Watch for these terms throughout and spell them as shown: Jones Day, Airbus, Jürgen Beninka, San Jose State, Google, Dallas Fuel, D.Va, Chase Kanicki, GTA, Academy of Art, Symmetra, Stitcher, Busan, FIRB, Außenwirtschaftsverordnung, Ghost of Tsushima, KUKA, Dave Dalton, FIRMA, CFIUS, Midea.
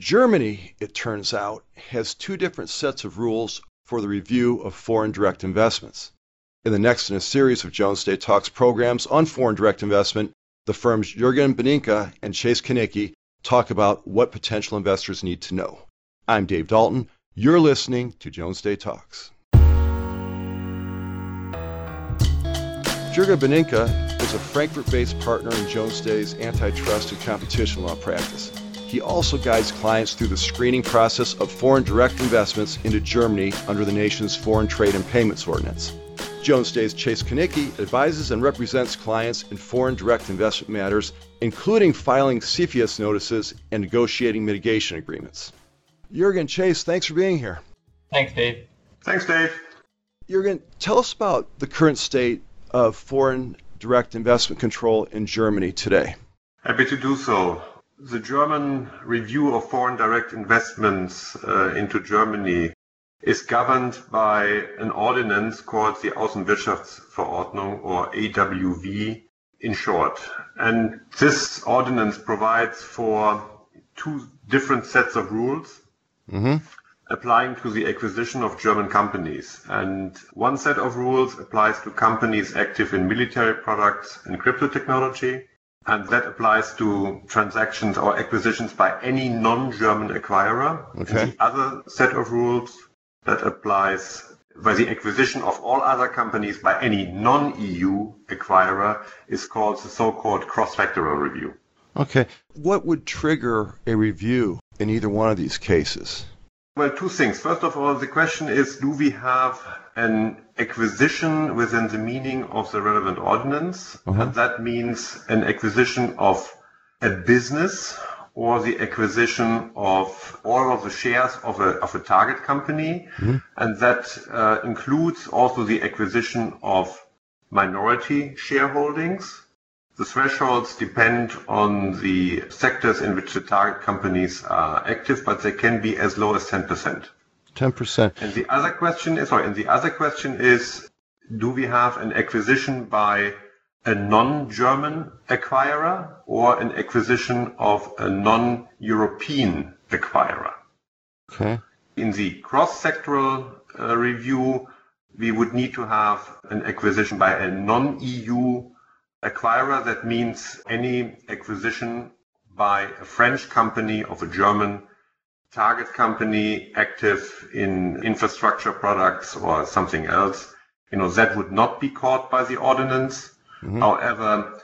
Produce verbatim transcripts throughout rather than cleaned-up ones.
Germany, it turns out, has two different sets of rules for the review of foreign direct investments. In the next in a series of Jones Day Talks programs on foreign direct investment, the firms Jürgen Beninka and Chase Kanicki talk about what potential investors need to know. I'm Dave Dalton. You're listening to Jones Day Talks. Jürgen Beninka is a Frankfurt-based partner in Jones Day's antitrust and competition law practice. He also guides clients through the screening process of foreign direct investments into Germany under the nation's Foreign Trade and Payments Ordinance. Jones Day's Chase Kanicki advises and represents clients in foreign direct investment matters, including filing C F I U S notices and negotiating mitigation agreements. Jürgen, Chase, thanks for being here. Thanks, Dave. Thanks, Dave. Jürgen, tell us about the current state of foreign direct investment control in Germany today. Happy to do so. The German review of foreign direct investments uh, into Germany is governed by an ordinance called the Außenwirtschaftsverordnung, or A W V in short. And this ordinance provides for two different sets of rules mm-hmm. applying to the acquisition of German companies. And one set of rules applies to companies active in military products and crypto technology, and that applies to transactions or acquisitions by any non-German acquirer. Okay. And the other set of rules that applies by the acquisition of all other companies by any non-E U acquirer is called the so-called cross-sectoral review. Okay. What would trigger a review in either one of these cases? Well, two things. First of all, the question is, do we have an acquisition within the meaning of the relevant ordinance? Uh-huh. And that means an acquisition of a business or the acquisition of all of the shares of a of a target company, mm-hmm. and that uh, includes also the acquisition of minority shareholdings. The thresholds depend on the sectors in which the target companies are active, but they can be as low as ten percent. ten percent. And the other question is, sorry, and the other question is, do we have an acquisition by a non-German acquirer or an acquisition of a non-European acquirer? Okay. In the cross-sectoral uh, review, we would need to have an acquisition by a non-E U acquirer. That means any acquisition by a French company of a German target company active in infrastructure products or something else. You know, that would not be caught by the ordinance. Mm-hmm. However,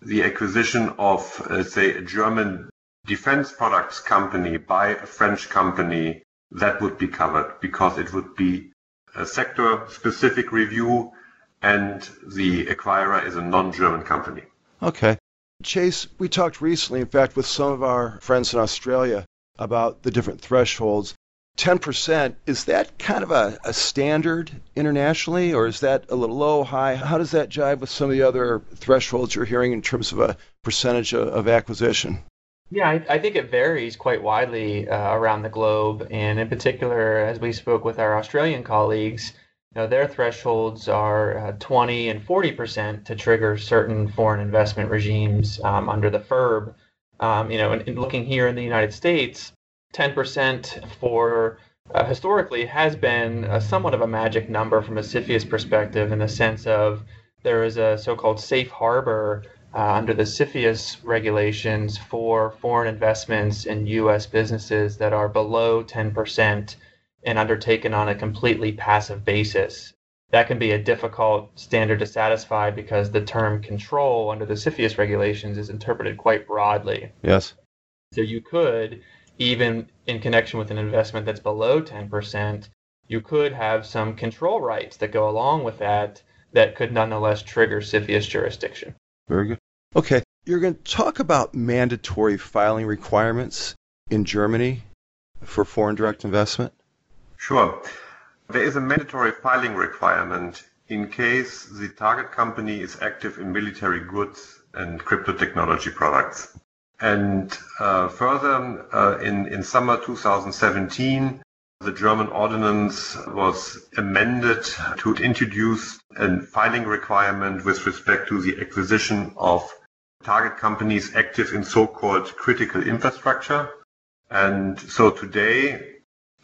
the acquisition of, uh, say, a German defense products company by a French company, that would be covered because it would be a sector-specific review and the acquirer is a non-German company. Okay. Chase, we talked recently, in fact, with some of our friends in Australia about the different thresholds. ten percent, is that kind of a, a standard internationally, or is that a little low, high? How does that jive with some of the other thresholds you're hearing in terms of a percentage of, of acquisition? Yeah, I, I think it varies quite widely uh, around the globe. And in particular, as we spoke with our Australian colleagues, you know, their thresholds are uh, twenty and forty percent to trigger certain foreign investment regimes um, under the FIRB. Um, you know, and, and looking here in the United States, ten percent for uh, historically has been a somewhat of a magic number from a C F I U S perspective, in the sense of there is a so-called safe harbor uh, under the C F I U S regulations for foreign investments in U S businesses that are below ten percent and undertaken on a completely passive basis. That can be a difficult standard to satisfy because the term control under the C F I U S regulations is interpreted quite broadly. Yes. So you could, even in connection with an investment that's below ten percent, you could have some control rights that go along with that that could nonetheless trigger C F I U S jurisdiction. Very good. Okay, you're going to talk about mandatory filing requirements in Germany for foreign direct investment? Sure. There is a mandatory filing requirement in case the target company is active in military goods and crypto technology products. And uh, further, uh, in, in summer two thousand seventeen, the German ordinance was amended to introduce a filing requirement with respect to the acquisition of target companies active in so-called critical infrastructure And so today,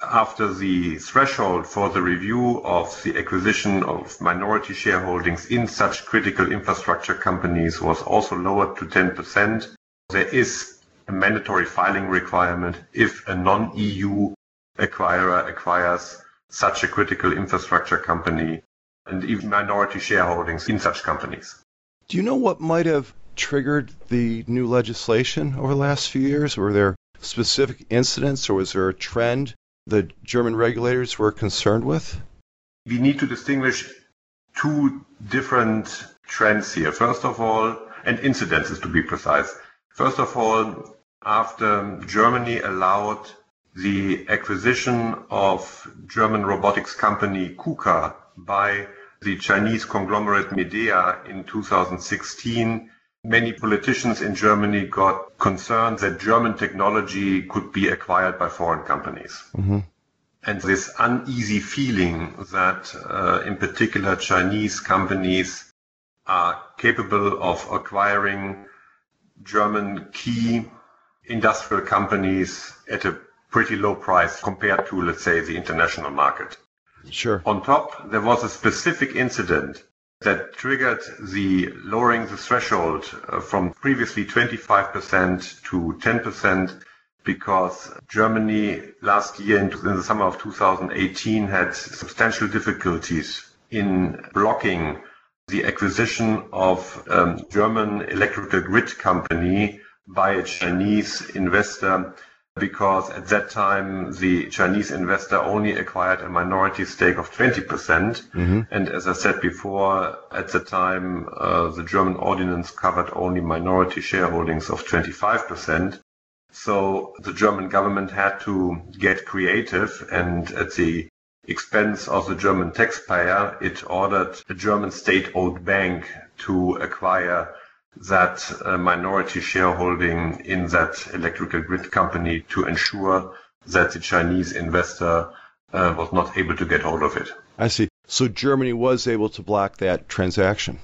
after the threshold for the review of the acquisition of minority shareholdings in such critical infrastructure companies was also lowered to ten percent, there is a mandatory filing requirement if a non-E U acquirer acquires such a critical infrastructure company and even minority shareholdings in such companies. Do you know what might have triggered the new legislation over the last few years? Were there specific incidents, or was there a trend the German regulators were concerned with? We need to distinguish two different trends here. First of all, and incidences to be precise. First of all, after Germany allowed the acquisition of German robotics company KUKA by the Chinese conglomerate Midea in two thousand sixteen, many politicians in Germany got concerned that German technology could be acquired by foreign companies. Mm-hmm. And this uneasy feeling that, uh, in particular, Chinese companies are capable of acquiring German key industrial companies at a pretty low price compared to, let's say, the international market. Sure. On top, there was a specific incident that triggered the lowering the threshold from previously twenty-five percent to ten percent, because Germany last year in the summer of two thousand eighteen had substantial difficulties in blocking the acquisition of a German electrical grid company by a Chinese investor, because at that time the Chinese investor only acquired a minority stake of twenty percent. Mm-hmm. And as I said before, at the time uh, the German ordinance covered only minority shareholdings of twenty-five percent. So the German government had to get creative, and at the expense of the German taxpayer, it ordered a German state-owned bank to acquire that uh, minority shareholding in that electrical grid company to ensure that the Chinese investor uh, was not able to get hold of it. I see. So Germany was able to block that transaction?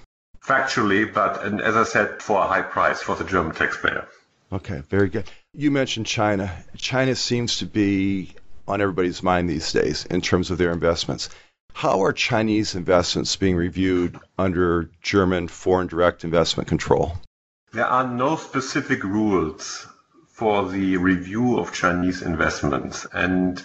Factually, but and as I said, for a high price for the German taxpayer. Okay, very good. You mentioned China. China seems to be on everybody's mind these days in terms of their investments. How are Chinese investments being reviewed under German foreign direct investment control? There are no specific rules for the review of Chinese investments. And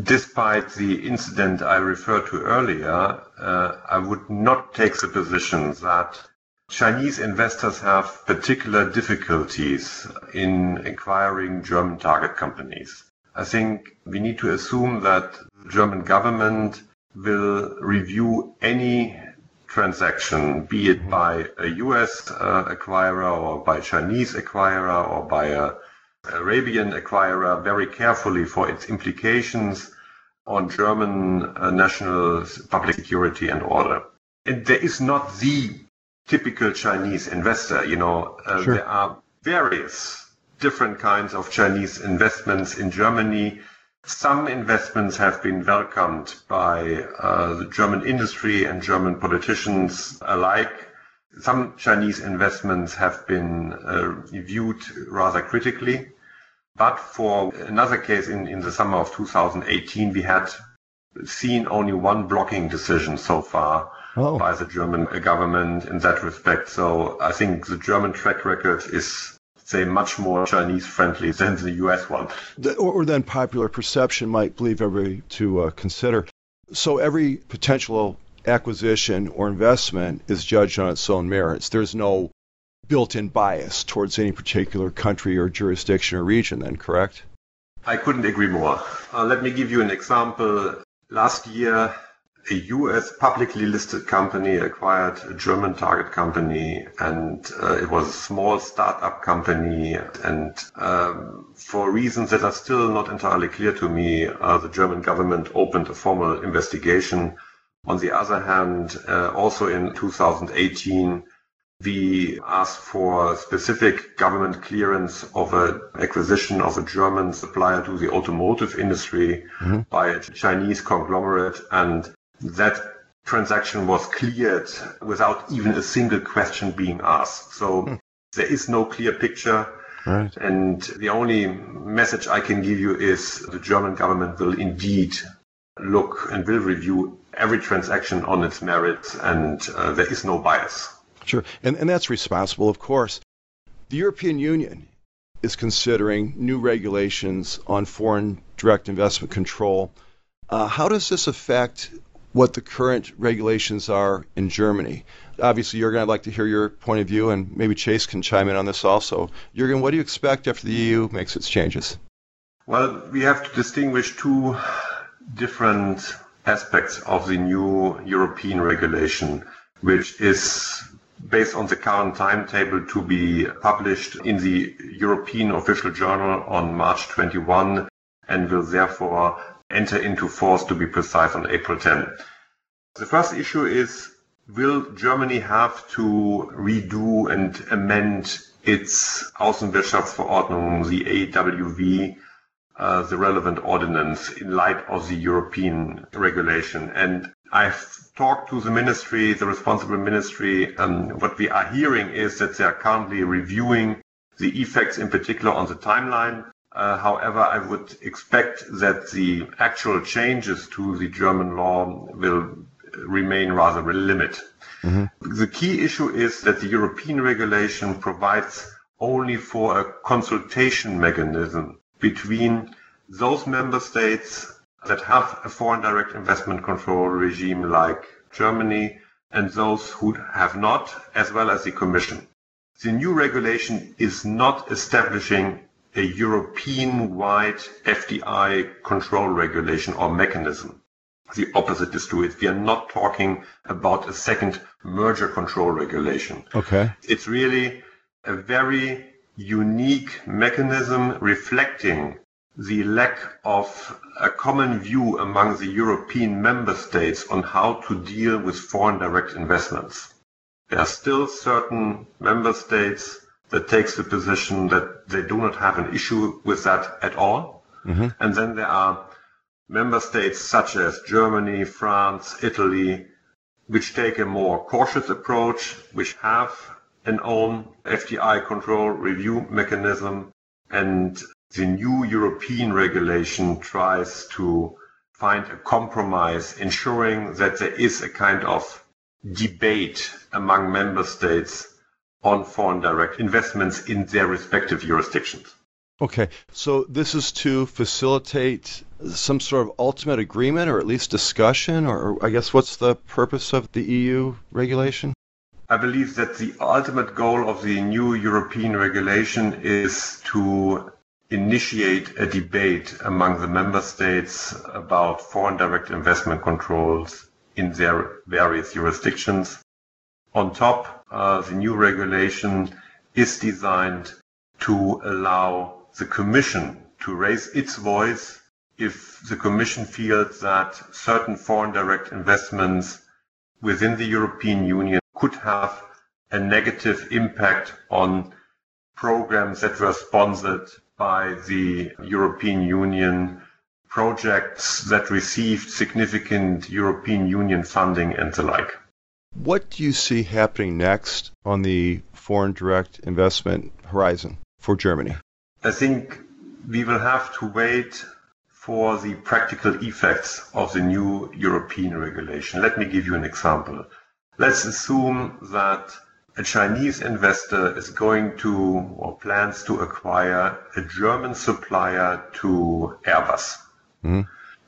despite the incident I referred to earlier, uh, I would not take the position that Chinese investors have particular difficulties in acquiring German target companies. I think we need to assume that the German government will review any transaction, be it by a U S uh, acquirer or by Chinese acquirer or by an Arabian acquirer, very carefully for its implications on German uh, national public security and order. And there is not the typical Chinese investor, you know. Uh, sure. There are various different kinds of Chinese investments in Germany. Some investments have been welcomed by uh, the German industry and German politicians alike. Some Chinese investments have been uh, viewed rather critically. But for another case in, in the summer of two thousand eighteen, we had seen only one blocking decision so far oh. by the German government in that respect. So I think the German track record is, say, much more Chinese-friendly than the U S one. The, or, or than popular perception might believe everybody to uh, consider. So every potential acquisition or investment is judged on its own merits. There's no built-in bias towards any particular country or jurisdiction or region then, correct? I couldn't agree more. Uh, let me give you an example. Last year, a U S publicly listed company acquired a German target company, and uh, it was a small startup company. And um, for reasons that are still not entirely clear to me, uh, the German government opened a formal investigation. On the other hand, uh, also in two thousand eighteen, we asked for specific government clearance of an acquisition of a German supplier to the automotive industry mm-hmm. by a Chinese conglomerate, and that transaction was cleared without even a single question being asked. So there is no clear picture. Right. And the only message I can give you is the German government will indeed look and will review every transaction on its merits, and uh, there is no bias. Sure. And, and that's responsible, of course. The European Union is considering new regulations on foreign direct investment control. Uh, how does this affect what the current regulations are in Germany? Obviously, Jürgen, I'd like to hear your point of view, and maybe Chase can chime in on this also. Jürgen, what do you expect after the E U makes its changes? Well, we have to distinguish two different aspects of the new European regulation, which is based on the current timetable to be published in the European Official Journal on March twenty-first, and will therefore enter into force, to be precise, on April tenth. The first issue is, will Germany have to redo and amend its Außenwirtschaftsverordnung, the A W V, uh, the relevant ordinance, in light of the European regulation? And I've talked to the ministry, the responsible ministry, and what we are hearing is that they are currently reviewing the effects, in particular on the timeline. Uh, however, I would expect that the actual changes to the German law will remain rather limited. Mm-hmm. The key issue is that the European regulation provides only for a consultation mechanism between those member states that have a foreign direct investment control regime like Germany and those who have not, as well as the Commission. The new regulation is not establishing a European-wide F D I control regulation or mechanism. The opposite is true. We are not talking about a second merger control regulation. Okay. It's really a very unique mechanism reflecting the lack of a common view among the European member states on how to deal with foreign direct investments. There are still certain member states that takes the position that they do not have an issue with that at all. Mm-hmm. And then there are member states such as Germany, France, Italy, which take a more cautious approach, which have an own F D I control review mechanism. And the new European regulation tries to find a compromise, ensuring that there is a kind of debate among member states on foreign direct investments in their respective jurisdictions. Okay, so this is to facilitate some sort of ultimate agreement, or at least discussion, or I guess what's the purpose of the E U regulation? I believe that the ultimate goal of the new European regulation is to initiate a debate among the member states about foreign direct investment controls in their various jurisdictions. On top, uh, the new regulation is designed to allow the Commission to raise its voice if the Commission feels that certain foreign direct investments within the European Union could have a negative impact on programs that were sponsored by the European Union, projects that received significant European Union funding and the like. What do you see happening next on the foreign direct investment horizon for Germany? I think we will have to wait for the practical effects of the new European regulation. Let me give you an example. Let's assume that a Chinese investor is going to or plans to acquire a German supplier to Airbus. Mm-hmm.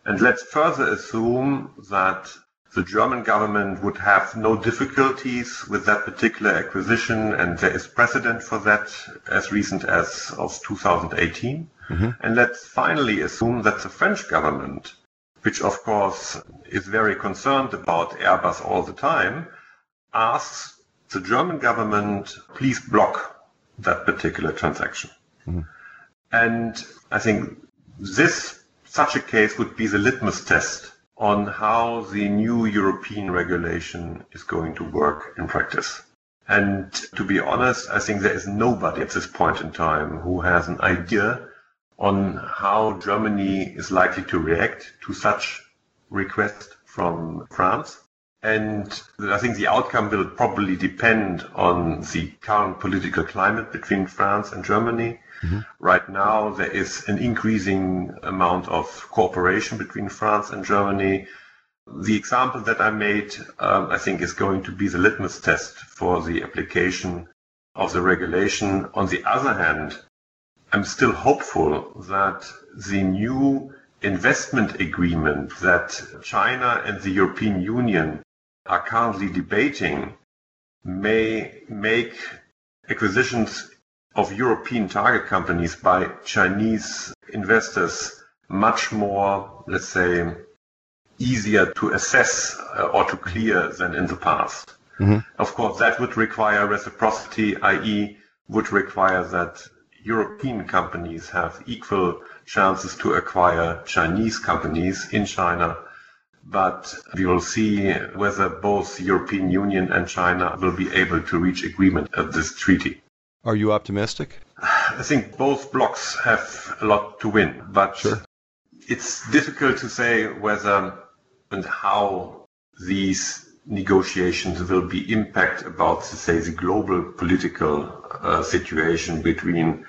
And let's further assume that the German government would have no difficulties with that particular acquisition, and there is precedent for that as recent as of two thousand eighteen. Mm-hmm. And let's finally assume that the French government, which of course is very concerned about Airbus all the time, asks the German government, please block that particular transaction. Mm-hmm. And I think this, such a case would be the litmus test on how the new European regulation is going to work in practice. And to be honest, I think there is nobody at this point in time who has an idea on how Germany is likely to react to such requests from France. And I think the outcome will probably depend on the current political climate between France and Germany. Mm-hmm. Right now, there is an increasing amount of cooperation between France and Germany. The example that I made, um, I think, is going to be the litmus test for the application of the regulation. On the other hand, I'm still hopeful that the new investment agreement that China and the European Union are currently debating may make acquisitions of European target companies by Chinese investors much more, let's say, easier to assess or to clear than in the past. Mm-hmm. Of course, that would require reciprocity, that is would require that European companies have equal chances to acquire Chinese companies in China. But we will see whether both the European Union and China will be able to reach agreement at this treaty. Are you optimistic? I think both blocs have a lot to win, but sure. It's difficult to say whether and how these negotiations will be impact about, say, the global political uh, situation between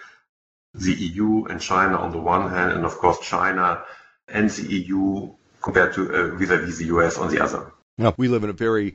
the E U and China on the one hand, and of course China and the E U compared to uh, vis-a-vis the U S on the other. Now, we live in a very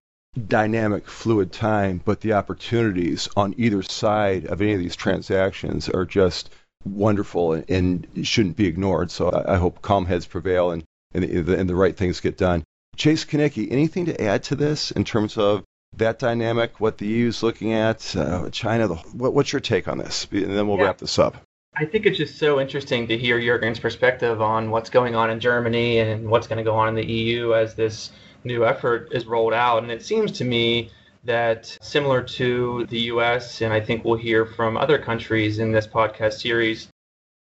dynamic, fluid time, but the opportunities on either side of any of these transactions are just wonderful and, and shouldn't be ignored. So I, I hope calm heads prevail and, and, the, and the right things get done. Chase Kanicki, anything to add to this in terms of that dynamic, what the E U is looking at, uh, China? The, what, what's your take on this? And then we'll yeah. wrap this up. I think it's just so interesting to hear Jürgen's perspective on what's going on in Germany and what's going to go on in the E U as this new effort is rolled out. And it seems to me that similar to the U S, and I think we'll hear from other countries in this podcast series,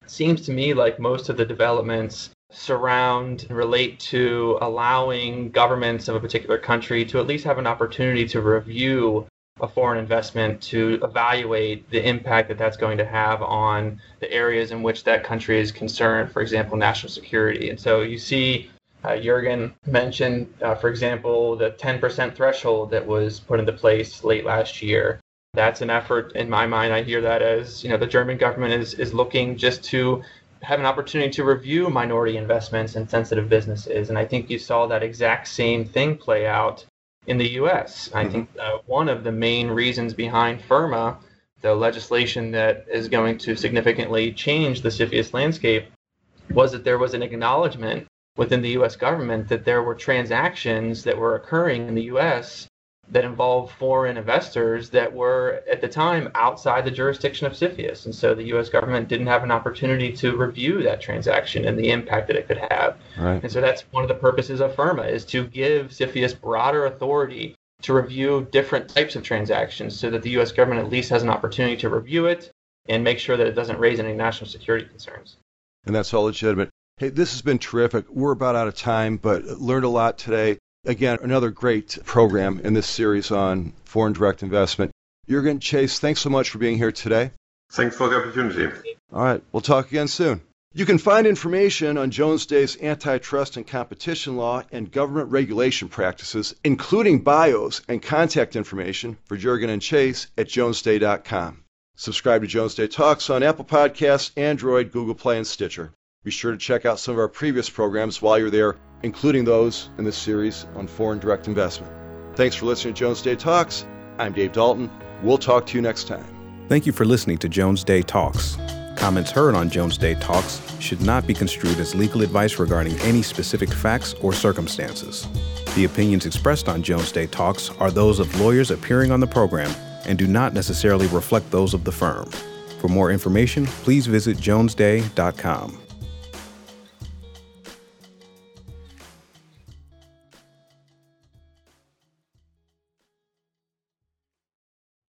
it seems to me like most of the developments surround and relate to allowing governments of a particular country to at least have an opportunity to review a foreign investment, to evaluate the impact that that's going to have on the areas in which that country is concerned, for example, national security. And so you see Uh, Jürgen mentioned, uh, for example, the ten percent threshold that was put into place late last year. That's an effort, in my mind, I hear that as, you know, the German government is, is looking just to have an opportunity to review minority investments in sensitive businesses. And I think you saw that exact same thing play out in the U S. I mm-hmm. think uh, one of the main reasons behind FIRMA, the legislation that is going to significantly change the CFIUS landscape, was that there was an acknowledgement within the U S government that there were transactions that were occurring in the U S that involved foreign investors that were, at the time, outside the jurisdiction of CFIUS. And so the U S government didn't have an opportunity to review that transaction and the impact that it could have. Right. And so that's one of the purposes of FIRMA, is to give CFIUS broader authority to review different types of transactions so that the U S government at least has an opportunity to review it and make sure that it doesn't raise any national security concerns. And that's all legitimate. Hey, this has been terrific. We're about out of time, but learned a lot today. Again, another great program in this series on foreign direct investment. Jürgen, Chase, thanks so much for being here today. Thanks for the opportunity. All right, we'll talk again soon. You can find information on Jones Day's antitrust and competition law and government regulation practices, including bios and contact information for Jürgen and Chase at jones day dot com. Subscribe to Jones Day Talks on Apple Podcasts, Android, Google Play, and Stitcher. Be sure to check out some of our previous programs while you're there, including those in this series on foreign direct investment. Thanks for listening to Jones Day Talks. I'm Dave Dalton. We'll talk to you next time. Thank you for listening to Jones Day Talks. Comments heard on Jones Day Talks should not be construed as legal advice regarding any specific facts or circumstances. The opinions expressed on Jones Day Talks are those of lawyers appearing on the program and do not necessarily reflect those of the firm. For more information, please visit jones day dot com.